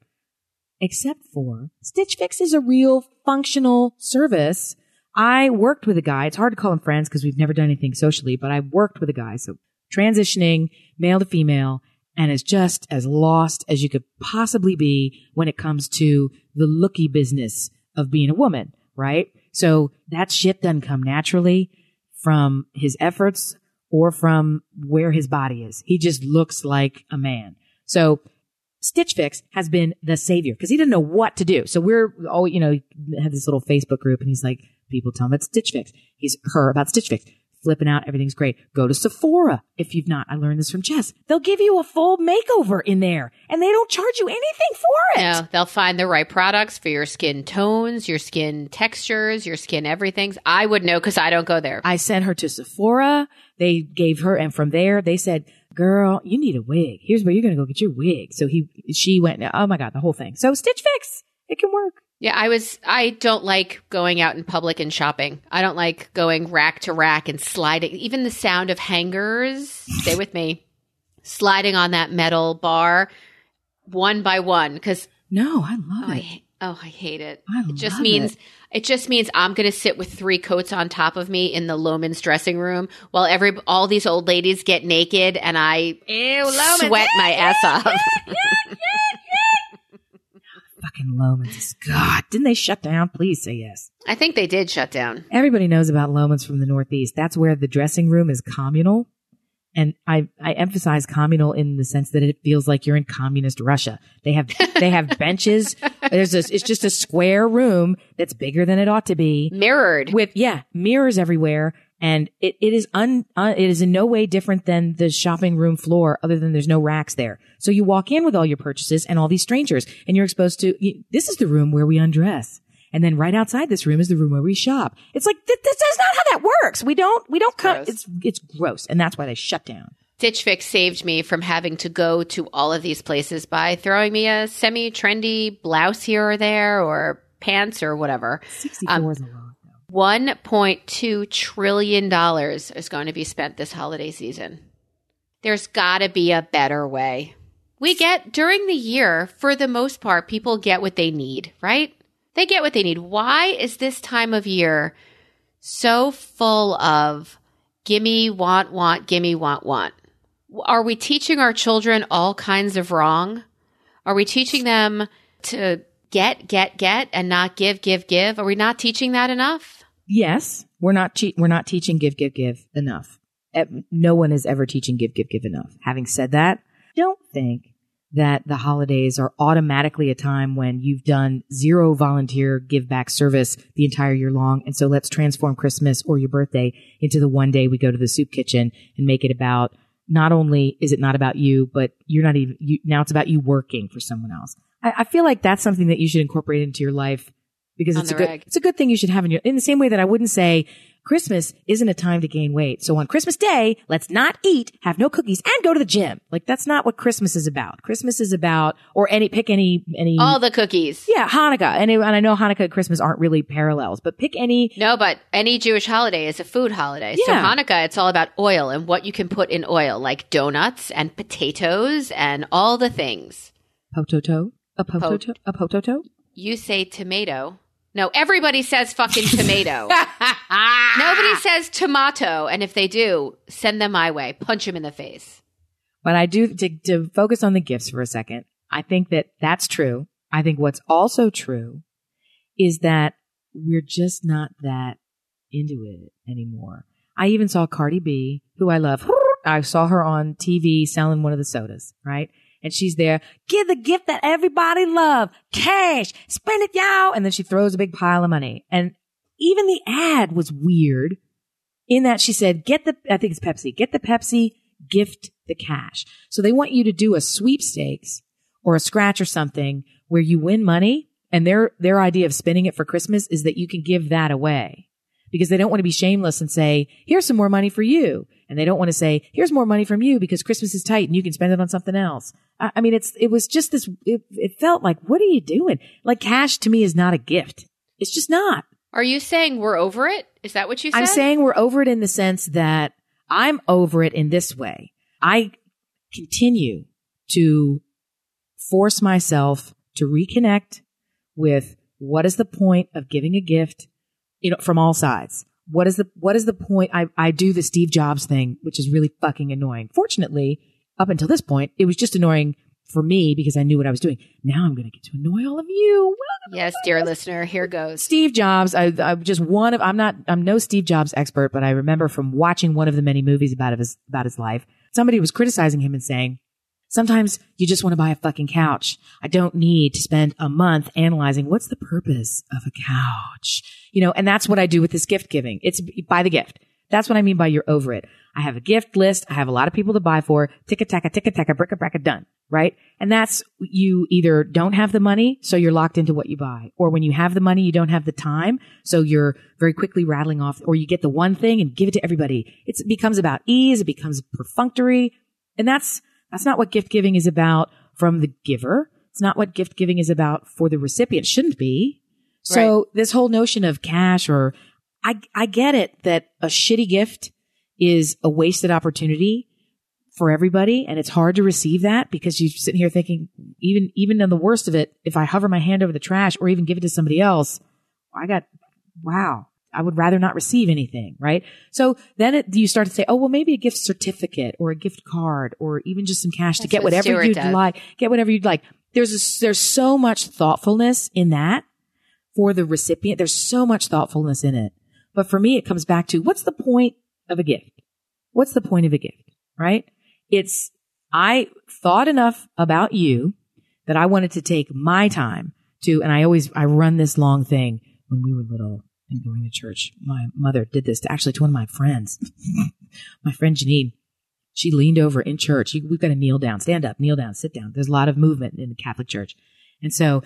Except for Stitch Fix is a real functional service. I worked with a guy. It's hard to call him friends because we've never done anything socially, but I worked with a guy. So transitioning male to female and is just as lost as you could possibly be when it comes to the looky business of being a woman, right? So that shit doesn't come naturally from his efforts or from where his body is. He just looks like a man. So Stitch Fix has been the savior because he didn't know what to do. So we're all, you know, had this little Facebook group and he's like, people tell him about Stitch Fix. He's her about Stitch Fix. Flipping out. Everything's great. Go to Sephora. If you've not, I learned this from Jess. They'll give you a full makeover in there and they don't charge you anything for it. No, they'll find the right products for your skin tones, your skin textures, your skin everything. I would know because I don't go there. I sent her to Sephora. They gave her, and from there they said, girl, you need a wig. Here's where you're going to go get your wig. So he, she went, oh my God, the whole thing. So Stitch Fix, it can work. Yeah, I was, I don't like going out in public and shopping. I don't like going rack to rack and sliding. Even the sound of hangers, stay with me, sliding on that metal bar one by one. Because no, I love oh, it. I, oh, I hate it. I it just love means, it. It just means I'm going to sit with three coats on top of me in the Loman's dressing room while every, all these old ladies get naked and I Ew, Loman's. sweat my ass off. Fucking Loman's. God, didn't they shut down? Please say yes. I think they did shut down. Everybody knows about Loman's from the Northeast. That's where the dressing room is communal. And I, I emphasize communal in the sense that it feels like you're in communist Russia. They have they have benches. There's a, it's just a square room that's bigger than it ought to be. Mirrored. With, yeah, mirrors everywhere. And it, it is un, uh, it is in no way different than the shopping room floor, other than there's no racks there. So you walk in with all your purchases and all these strangers, and you're exposed to, you, this is the room where we undress. And then right outside this room is the room where we shop. It's like, th- this is not how that works. We don't, we don't come. It's, it's gross. And that's why they shut down. Stitch Fix saved me from having to go to all of these places by throwing me a semi-trendy blouse here or there or pants or whatever. sixty-four um, is a lot. one point two trillion dollars is going to be spent this holiday season. There's got to be a better way. We get, during the year, for the most part, people get what they need, right? They get what they need. Why is this time of year so full of gimme, want, want, gimme, want, want? Are we teaching our children all kinds of wrong? Are we teaching them to get, get, get, and not give, give, give? Are we not teaching that enough? Yes, we're not. Che- we're not teaching give, give, give enough. No one is ever teaching give, give, give enough. Having said that, I don't think that the holidays are automatically a time when you've done zero volunteer give back service the entire year long. And so let's transform Christmas or your birthday into the one day we go to the soup kitchen and make it about, not only is it not about you, but you're not even, you, now it's about you working for someone else. I, I feel like that's something that you should incorporate into your life because it's a good, it's a good thing you should have in your, in the same way that I wouldn't say Christmas isn't a time to gain weight. So on Christmas Day, let's not eat, have no cookies, and go to the gym. Like, that's not what Christmas is about. Christmas is about, or any, pick any, any. All the cookies. Yeah, Hanukkah. And, and I know Hanukkah and Christmas aren't really parallels, but pick any. No, but any Jewish holiday is a food holiday. Yeah. So Hanukkah, it's all about oil and what you can put in oil, like donuts and potatoes and all the things. Pototo? A pototo? A pototo? You say tomato. No, everybody says fucking tomato. Nobody says tomato. And if they do, send them my way. Punch them in the face. But I do, to, to focus on the gifts for a second, I think that that's true. I think what's also true is that we're just not that into it anymore. I even saw Cardi B, who I love. I saw her on T V selling one of the sodas, right? And she's there, give the gift that everybody loves, cash, spend it, y'all. And then she throws a big pile of money. And even the ad was weird in that she said, get the, I think it's Pepsi, get the Pepsi, gift the cash. So they want you to do a sweepstakes or a scratch or something where you win money. And their, their idea of spending it for Christmas is that you can give that away because they don't want to be shameless and say, here's some more money for you. And they don't want to say, here's more money from you because Christmas is tight and you can spend it on something else. I mean, it's, it was just this, it, it felt like, what are you doing? Like, cash to me is not a gift. It's just not. Are you saying we're over it? Is that what you said? I'm saying we're over it in the sense that I'm over it in this way. I continue to force myself to reconnect with what is the point of giving a gift, you know, from all sides. What is the, what is the point? I, I do the Steve Jobs thing, which is really fucking annoying. Fortunately, up until this point, it was just annoying for me because I knew what I was doing. Now I'm going to get to annoy all of you. Welcome yes, dear listener, here goes. Steve Jobs. I, I'm just one of, I'm not, I'm no Steve Jobs expert, but I remember from watching one of the many movies about his, about his life, somebody was criticizing him and saying, sometimes you just want to buy a fucking couch. I don't need to spend a month analyzing what's the purpose of a couch, you know, and that's what I do with this gift giving. It's buy the gift. That's what I mean by you're over it. I have a gift list. I have a lot of people to buy for. Tick-a-tack-a, tick-a-tack-a, brick-a-brack-a, done, right? And that's, you either don't have the money, so you're locked into what you buy. Or when you have the money, you don't have the time, so you're very quickly rattling off. Or you get the one thing and give it to everybody. It's, it becomes about ease. It becomes perfunctory. And that's that's not what gift giving is about from the giver. It's not what gift giving is about for the recipient. It shouldn't be. So right. This whole notion of cash or... I, I get it that a shitty gift is a wasted opportunity for everybody. And it's hard to receive that because you're sitting here thinking, even, even in the worst of it, if I hover my hand over the trash or even give it to somebody else, I got, wow, I would rather not receive anything. Right. So then it, you start to say, oh, well, maybe a gift certificate or a gift card or even just some cash. That's to get what whatever Stuart you'd does. like, get whatever you'd like. There's, a, there's so much thoughtfulness in that for the recipient. There's so much thoughtfulness in it. But for me, it comes back to what's the point of a gift? What's the point of a gift, right? It's, I thought enough about you that I wanted to take my time to, and I always, I run this long thing when we were little and going to church. My mother did this to actually to one of my friends, my friend Janine. She leaned over in church. You, we've got to kneel down, stand up, kneel down, sit down. There's a lot of movement in the Catholic Church. And so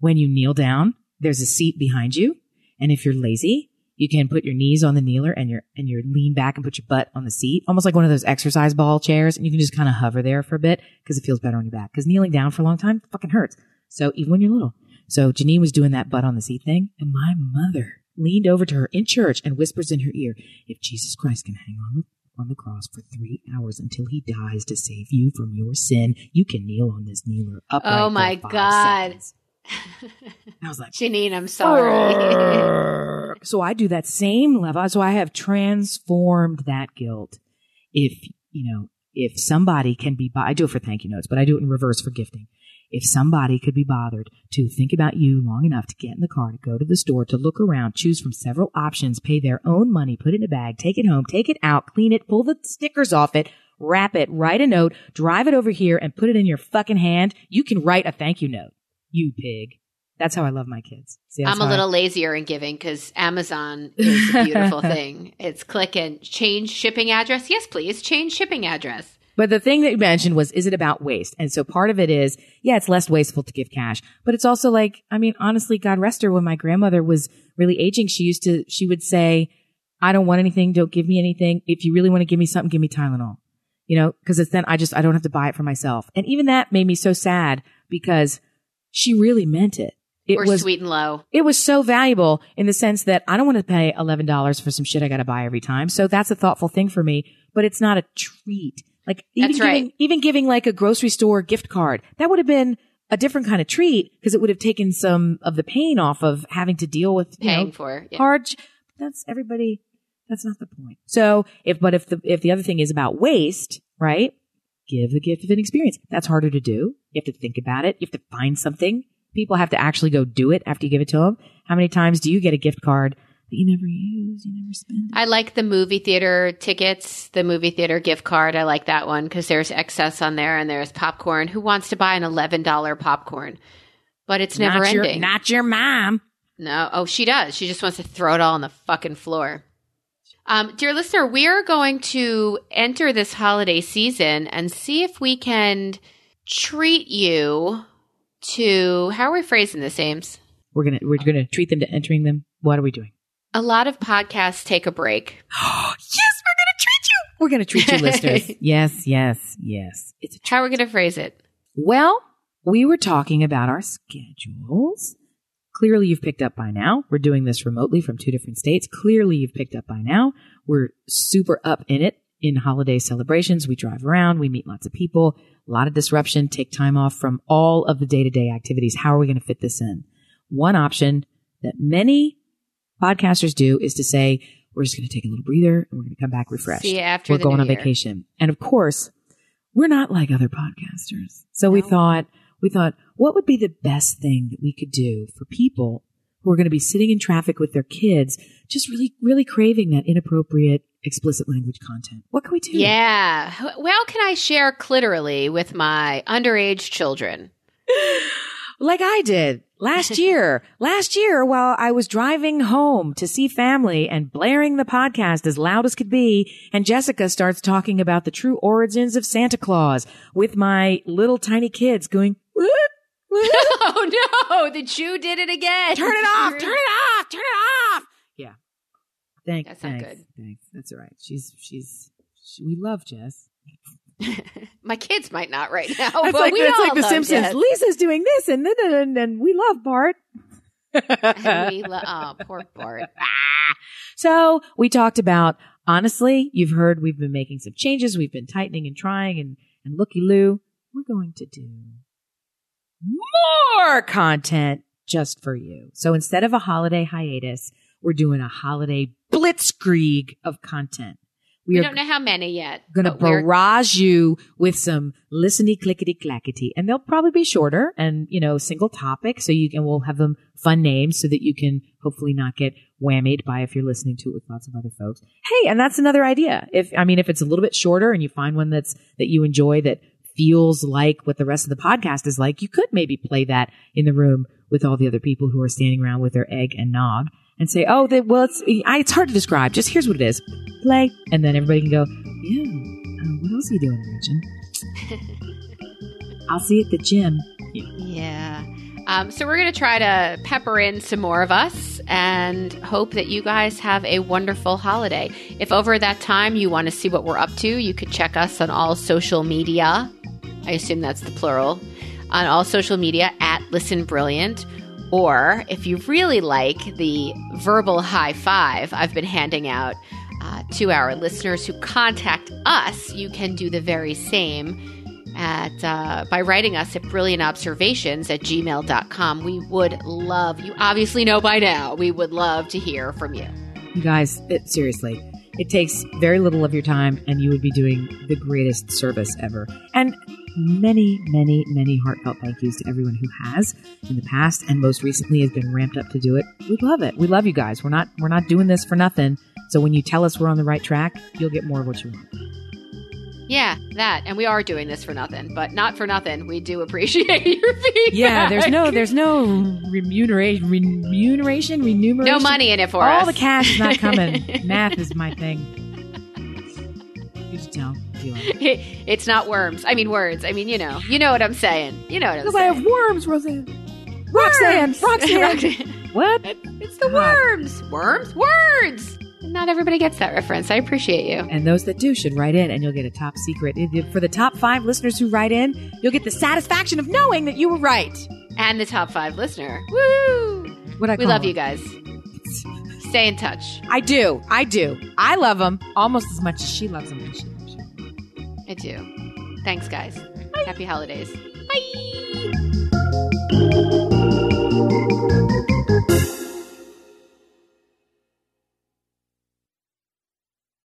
when you kneel down, there's a seat behind you. And if you're lazy, You can put your knees on the kneeler and your and your lean back and put your butt on the seat, almost like one of those exercise ball chairs. And you can just kind of hover there for a bit because it feels better on your back. Because kneeling down for a long time fucking hurts. So even when you're little. So Janine was doing that butt on the seat thing. And my mother leaned over to her in church and whispers in her ear, if Jesus Christ can hang on on the cross for three hours until he dies to save you from your sin, you can kneel on this kneeler upright. Oh my God. I was like, Janine, I'm sorry. So I do that same level. So I have transformed that guilt. If, you know, if somebody can be, I do it for thank you notes, but I do it in reverse for gifting. If somebody could be bothered to think about you long enough to get in the car, to go to the store, to look around, choose from several options, pay their own money, put it in a bag, take it home, take it out, clean it, pull the stickers off it, wrap it, write a note, drive it over here and put it in your fucking hand, you can write a thank you note. You pig. That's how I love my kids. See, I'm a little I- lazier in giving because Amazon is a beautiful thing. It's click and change shipping address. Yes, please. Change shipping address. But the thing that you mentioned was, is it about waste? And so part of it is, yeah, it's less wasteful to give cash. But it's also like, I mean, honestly, God rest her, when my grandmother was really aging, she used to, she would say, I don't want anything. Don't give me anything. If you really want to give me something, give me Tylenol. You know, because it's then I just, I don't have to buy it for myself. And even that made me so sad because she really meant it. It or was sweet and low. It was so valuable in the sense that I don't want to pay eleven dollars for some shit I got to buy every time. So that's a thoughtful thing for me, but it's not a treat. Like even That's right. giving, even giving like a grocery store gift card, that would have been a different kind of treat because it would have taken some of the pain off of having to deal with you paying know, for yeah. hard. That's everybody. That's not the point. So if, but if the, if the other thing is about waste, right? Give the gift of an experience. That's harder to do. You have to think about it. You have to find something. People have to actually go do it after you give it to them. How many times do you get a gift card that you never use, you never spend? I like the movie theater tickets, the movie theater gift card. I like that one because there's excess on there and there's popcorn. Who wants to buy an eleven dollars popcorn? But it's never not ending. Your, not your mom. No. Oh, she does. She just wants to throw it all on the fucking floor. Um, dear listener, we are going to enter this holiday season and see if we can treat you to – how are we phrasing this, Ames? We're going to we're going to treat them to entering them. What are we doing? A lot of podcasts take a break. Oh, yes, we're going to treat you. We're going to treat you, listeners. Yes, yes, yes. It's a How are we going to phrase it? Well, we were talking about our schedules. Clearly, you've picked up by now. We're doing this remotely from two different states. Clearly, you've picked up by now. We're super up in it in holiday celebrations. We drive around. We meet lots of people. A lot of disruption. Take time off from all of the day-to-day activities. How are we going to fit this in? One option that many podcasters do is to say, we're just going to take a little breather and we're going to come back refreshed. See you after we're the going on year. Vacation. And of course, we're not like other podcasters. So no. we thought, we thought, what would be the best thing that we could do for people who are going to be sitting in traffic with their kids, just really, really craving that inappropriate, explicit language content? What can we do? Yeah. Well, can I share clitorally with my underage children? Like I did last year, last year while I was driving home to see family and blaring the podcast as loud as could be. And Jessica starts talking about the true origins of Santa Claus with my little tiny kids going, whoop, whoop. Oh no, the Jew did it again. Turn it off, turn it off, turn it off. Yeah. Thanks. That's thanks, not good. Thanks. That's all right. She's, she's, she, we love Jess. My kids might not right now, that's but like, we that's all like The love Simpsons. Death. Lisa's doing this, and then and we love Bart. we lo- oh, poor Bart. So we talked about, honestly, you've heard we've been making some changes. We've been tightening and trying, and, and looky-loo, we're going to do more content just for you. So instead of a holiday hiatus, we're doing a holiday blitzkrieg of content. We, we don't know how many yet. Going to barrage you with some listeny clickety clackety, and they'll probably be shorter and you know single topic. So you can we'll have them fun names so that you can hopefully not get whammied by if you're listening to it with lots of other folks. Hey, and that's another idea. If I mean if it's a little bit shorter and you find one that's that you enjoy that feels like what the rest of the podcast is like, you could maybe play that in the room with all the other people who are standing around with their egg and nog. And say, oh, they, well, it's it's hard to describe. Just here's what it is. Play. And then everybody can go, yeah, uh, what else are you doing, Gretchen? I'll see you at the gym. Yeah. yeah. Um, so we're going to try to pepper in some more of us and hope that you guys have a wonderful holiday. If over that time you want to see what we're up to, you could check us on all social media. I assume that's the plural. On all social media at Listen Brilliant. Or if you really like the verbal high five I've been handing out uh, to our listeners who contact us, you can do the very same at uh, by writing us at brilliant observations at gmail dot com. We would love, you obviously know by now, we would love to hear from you. You guys, it, seriously, it takes very little of your time and you would be doing the greatest service ever. And many, many, many heartfelt thank yous to everyone who has in the past and most recently has been ramped up to do it. We love it. We love you guys. We're not, we're not doing this for nothing. So when you tell us we're on the right track, you'll get more of what you want. Yeah, that. And we are doing this for nothing, but not for nothing. We do appreciate your feedback. Yeah, there's no there's no remuneration, remuneration, remuneration. No money in it for us. All the cash is not coming. Math is my thing. You should tell. It, it's not worms. I mean, words. I mean, you know. You know what I'm saying. You know what I'm because saying. Because I have worms, Roseanne. Roxanne. Roxanne. Roxanne. What? It's the God. Worms. Worms? Words. Not everybody gets that reference. I appreciate you. And those that do should write in, and you'll get a top secret. For the top five listeners who write in, you'll get the satisfaction of knowing that you were right. And the top five listener. Woo! What I we call love them. You guys. Stay in touch. I do. I do. I love them almost as much as she loves them. She loves them. I do. Thanks, guys. Bye. Happy holidays. Bye.